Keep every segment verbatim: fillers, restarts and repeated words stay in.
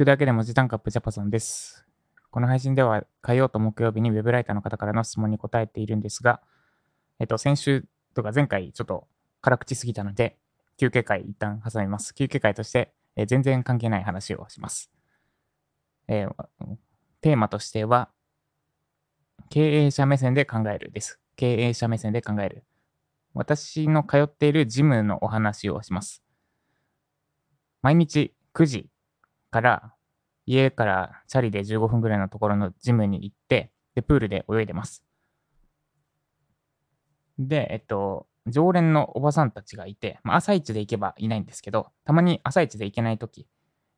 聞くだけで文字タンクアップジャパソンです。この配信では火曜と木曜日にウェブライターの方からの質問に答えているんですが、えっと、先週とか前回ちょっと辛口すぎたので、休憩会一旦挟みます。休憩会として、えー、全然関係ない話をします。えー、テーマとしては、経営者目線で考えるです。経営者目線で考える。私の通っているジムのお話をします。毎日くじから家からチャリでじゅうごふんぐらいのところのジムに行って、で、プールで泳いでます。で、えっと、常連のおばさんたちがいて、まあ、朝一で行けばいないんですけど、たまに朝一で行けないとき、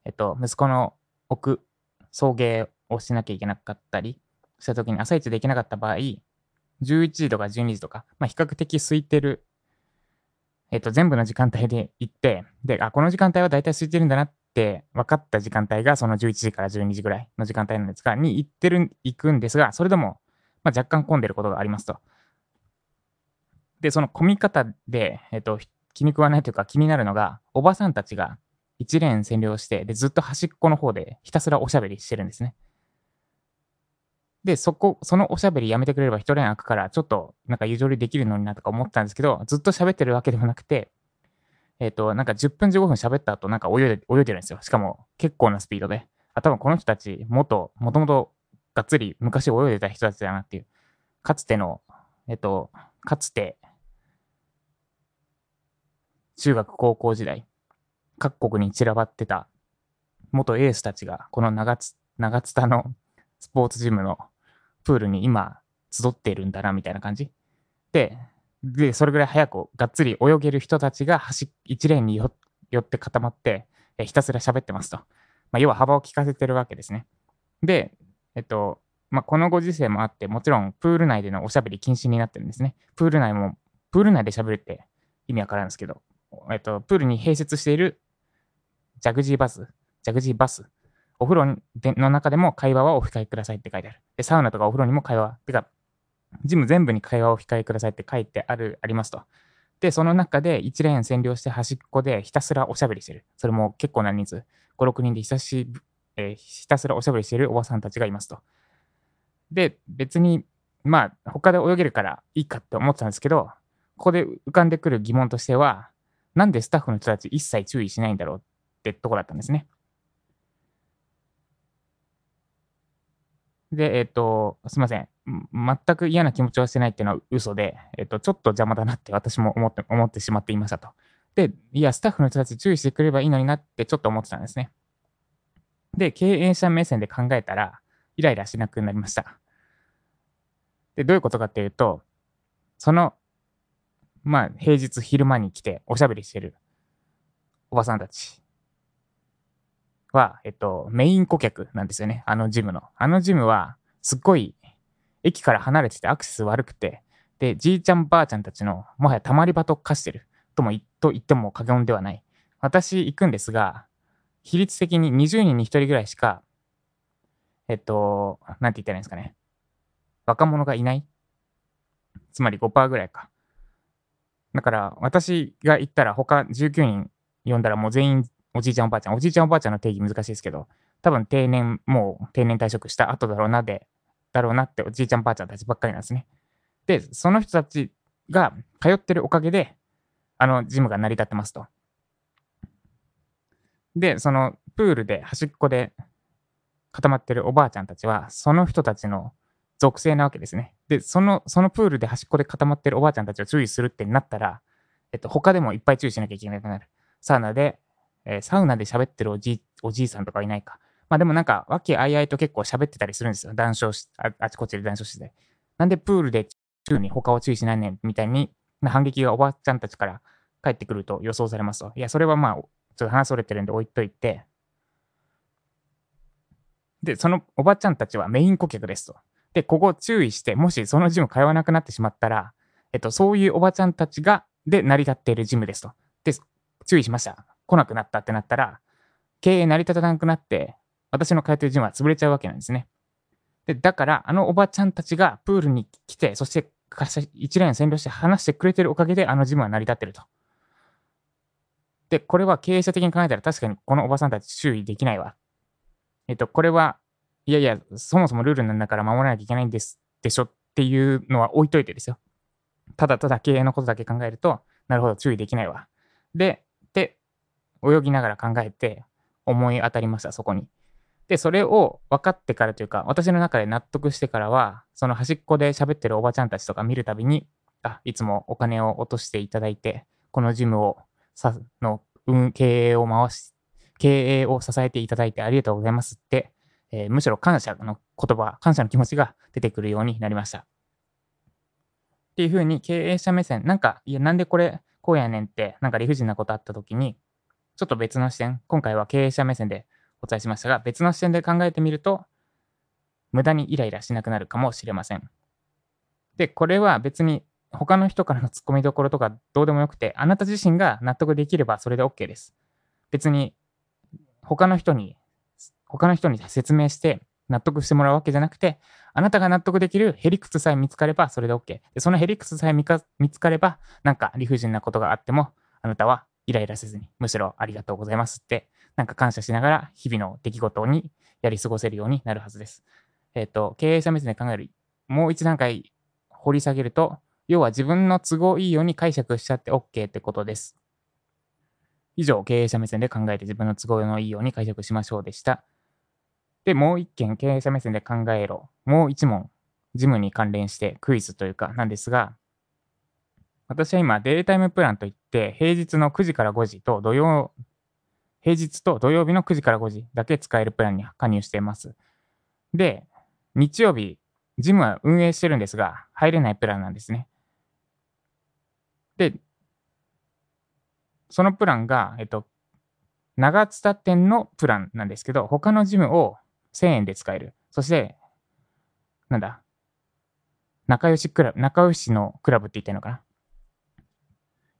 えっと、息子の奥、送迎をしなきゃいけなかったりしたときに、朝一で行けなかった場合、じゅういちじとかじゅうにじとか、まあ、比較的空いてる、えっと、全部の時間帯で行って、で、あ、この時間帯は大体空いてるんだなって分かった時間帯が、そのじゅういちじからじゅうにじぐらいの時間帯なんですが、に行ってる、行くんですが、それでも、まあ、若干混んでることがありますと。で、その混み方で、えっと、気に食わないというか気になるのが、おばさんたちがいちレーン占領して、で、ずっと端っこの方でひたすらおしゃべりしてるんですね。で、そこ、そのおしゃべりやめてくれれば一レーン開くから、ちょっとなんかゆとりできるのになとか思ったんですけど、ずっと喋ってるわけでもなくて、えっと、なんかじゅっぷんじゅうごふん喋った後、なんか泳いで、泳いでるんですよ。しかも結構なスピードで。あ、多分この人たち、元、もともとがっつり昔泳いでた人たちだなっていう、かつての、えっと、かつて、中学高校時代、各国に散らばってた元エースたちが、この長津、長津田のスポーツジムのプールに今集っているんだなみたいな感じで、でそれぐらい早くがっつり泳げる人たちが端一レーンに よ, よって固まってえひたすら喋ってますと、まあ、要は幅を利かせてるわけですね。で、えっとまあ、このご時世もあって、もちろんプール内でのおしゃべり禁止になってるんですね。プール内もプール内で喋るって意味わからんですけど、えっと、プールに併設しているジャグジーバス、ジャグジーバス、お風呂の中でも会話はお控えくださいって書いてある。で、サウナとかお風呂にも会話、てか、ジム全部に会話をお控えくださいって書いてある、ありますと。で、その中でいちレーン占領して端っこでひたすらおしゃべりしてる。それも結構な人数、ご、ろくにんでひたし、えー、ひたすらおしゃべりしてるおばさんたちがいますと。で、別に、まあ、他で泳げるからいいかって思ってたんですけど、ここで浮かんでくる疑問としては、なんでスタッフの人たち一切注意しないんだろうってとこだったんですね。で、えっと、すいません。全く嫌な気持ちをしてないっていうのは嘘で、えっと、ちょっと邪魔だなって私も思って、思ってしまっていましたと。で、いや、スタッフの人たち注意してくれればいいのになってちょっと思ってたんですね。で、経営者目線で考えたら、イライラしなくなりました。で、どういうことかっていうと、その、まあ、平日昼間に来ておしゃべりしてるおばさんたちは、えっと、メイン顧客なんですよね。あのジムの。あのジムは、すっごい、駅から離れててアクセス悪くて、で、じいちゃんばあちゃんたちの、もはやたまり場と化してるとも言っても過言ではない。私行くんですが、比率的ににじゅうにんにひとりぐらいしか、えっと、なんて言ったらいいんですかね。若者がいない。つまり ごパーセント ぐらいか。だから、私が行ったら他じゅうきゅうにん呼んだらもう全員おじいちゃんおばあちゃん、おじいちゃんおばあちゃんの定義難しいですけど、多分定年、もう定年退職した後だろうなで、だろうなっておじいちゃんおばあちゃんたちばっかりなんですね。で、その人たちが通ってるおかげで、あのジムが成り立ってますと。で、そのプールで端っこで固まってるおばあちゃんたちは、その人たちの属性なわけですね。で、その、そのプールで端っこで固まってるおばあちゃんたちを注意するってなったら、えっと、他でもいっぱい注意しなきゃいけなくなる。サウナで、えー、サウナで喋ってるおじい、おじいさんとかいないか。まあでもなんか、和気あいあいと結構喋ってたりするんですよ。談笑し、あ、あちこちで談笑して。なんでプールで注意に他を注意しないねんみたいに、反撃がおばあちゃんたちから返ってくると予想されますと。いや、それはまあ、ちょっと話それてるんで置いといて。で、そのおばあちゃんたちはメイン顧客ですと。で、ここを注意して、もしそのジム通わなくなってしまったら、えっと、そういうおばちゃんたちが、で、成り立っているジムですと。で、注意しました。来なくなったってなったら、経営成り立たなくなって、私の通っているジムは潰れちゃうわけなんですね。で、だから、あのおばちゃんたちがプールに来て、そして一連占領して話してくれてるおかげで、あのジムは成り立ってると。で、これは経営者的に考えたら、確かにこのおばさんたち注意できないわ。えっと、これはいやいやそもそもルールなんだから守らなきゃいけないんですでしょっていうのは置いといてですよ、ただただ経営のことだけ考えるとなるほど注意できないわでって泳ぎながら考えて思い当たりましたそこに。でそれを分かってからというか私の中で納得してからはその端っこで喋ってるおばちゃんたちとか見るたびにあいつもお金を落としていただいてこのジムをさの運経営を回し経営を支えていただいてありがとうございますって、えー、むしろ感謝の言葉感謝の気持ちが出てくるようになりましたっていう風に経営者目線なんかいやなんでこれこうやねんってなんか理不尽なことあった時にちょっと別の視点今回は経営者目線でお伝えしましたが別の視点で考えてみると無駄にイライラしなくなるかもしれません。でこれは別に他の人からのツッコミどころとかどうでもよくてあなた自身が納得できればそれで OK です。別に他の人に他の人に説明して納得してもらうわけじゃなくてあなたが納得できるへりくつさえ見つかればそれで OK でそのへりくつさえ 見, か見つかればなんか理不尽なことがあってもあなたはイライラせずにむしろありがとうございますってなんか感謝しながら日々の出来事にやり過ごせるようになるはずです。えっと経営者目線で考えるもう一段階掘り下げると要は自分の都合いいように解釈しちゃって OK ってことです。以上経営者目線で考えて自分の都合のいいように解釈しましょうでした。でもう一件経営者目線で考えろもう一問ジムに関連してクイズというかなんですが私は今デイタイムプランといって平日のくじからごじと土曜平日と土曜日のくじからごじだけ使えるプランに加入しています。で日曜日ジムは運営してるんですが入れないプランなんですね。でそのプランが、えっと、長津田店のプランなんですけど他のジムをせんえんで使える。そしてなんだ仲良しクラブ仲良しのクラブって言ってんのかな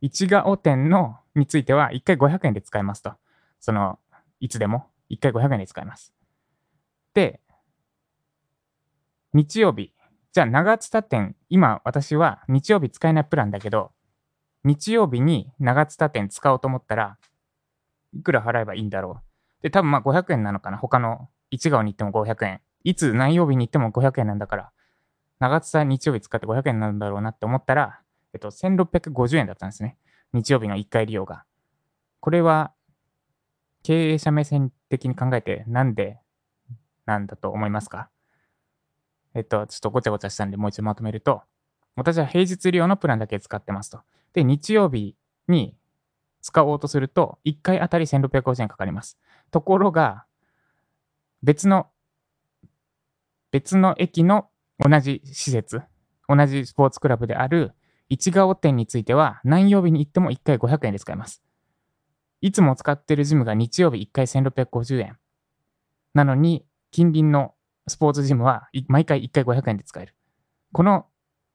一顔店のについてはいっかいごひゃくえんで使えますとそのいつでもいっかいごひゃくえんで使えます。で日曜日じゃあ長津田店今私は日曜日使えないプランだけど日曜日に長津田店使おうと思ったらいくら払えばいいんだろう。で多分まあごひゃくえんなのかな他の一顔に行ってもごひゃくえんいつ何曜日に行ってもごひゃくえんなんだから長津田日曜日使ってごひゃくえんなんだろうなって思ったらえっとせんろっぴゃくごじゅうえんだったんですね日曜日のいっかい利用が。これは経営者目線的に考えてなんでなんだと思いますか。えっとちょっとごちゃごちゃしたんでもう一度まとめると私は平日利用のプランだけ使ってますと。で日曜日に使おうとするといっかいあたりせんろっぴゃくごじゅうえんかかります。ところが別の別の駅の同じ施設同じスポーツクラブである一顔店については何曜日に行ってもいっかいごひゃくえんで使えます。いつも使ってるジムが日曜日いっかいせんろっぴゃくごじゅうえんなのに近隣のスポーツジムは毎回いっかいごひゃくえんで使える。この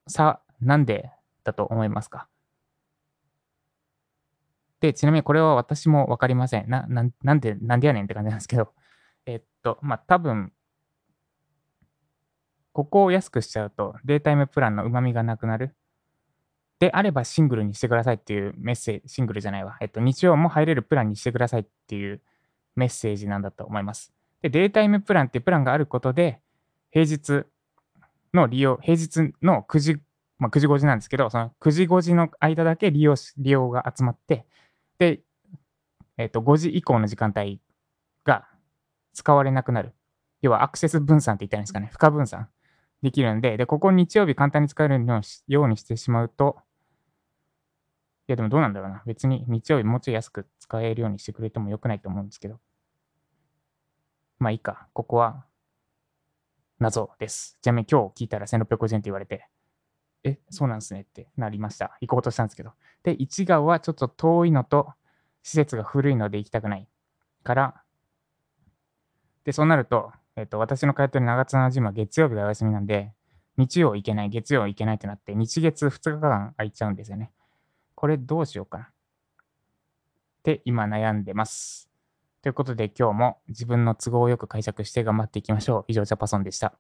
差なんでだと思いますか。でちなみにこれは私も分かりません。 な, な, なんでなんでやねんって感じなんですけどえっとまあ多分ここを安くしちゃうとデイタイムプランのうまみがなくなるであればシングルにしてくださいっていうメッセージシングルじゃないわえっと日曜も入れるプランにしてくださいっていうメッセージなんだと思います。でデイタイムプランっていうプランがあることで平日の利用平日のくじ、まあ、くじごじなんですけどそのくじごじの間だけ利用し利用が集まってで、えっと、ごじ以降の時間帯が使われなくなる。要はアクセス分散って言ったらいいんですかね。負荷分散できるんで、で、ここ日曜日簡単に使えるようにしてしまうと、いやでもどうなんだろうな。別に日曜日もうちょい安く使えるようにしてくれてもよくないと思うんですけど。まあいいか。ここは謎です。ちなみに今日聞いたらせんろっぴゃくごじゅうえんって言われて、え、そうなんですねってなりました。行こうとしたんですけど。で、一顔はちょっと遠いのと、施設が古いので行きたくないから、で、そうなると、えっと、私の通ってる長津のジムは月曜日がお休みなんで、日曜行けない、月曜行けないってなって、日月ふつかかん空いちゃうんですよね。これどうしようかな。って今悩んでます。ということで今日も自分の都合をよく解釈して頑張っていきましょう。以上、ジャパソンでした。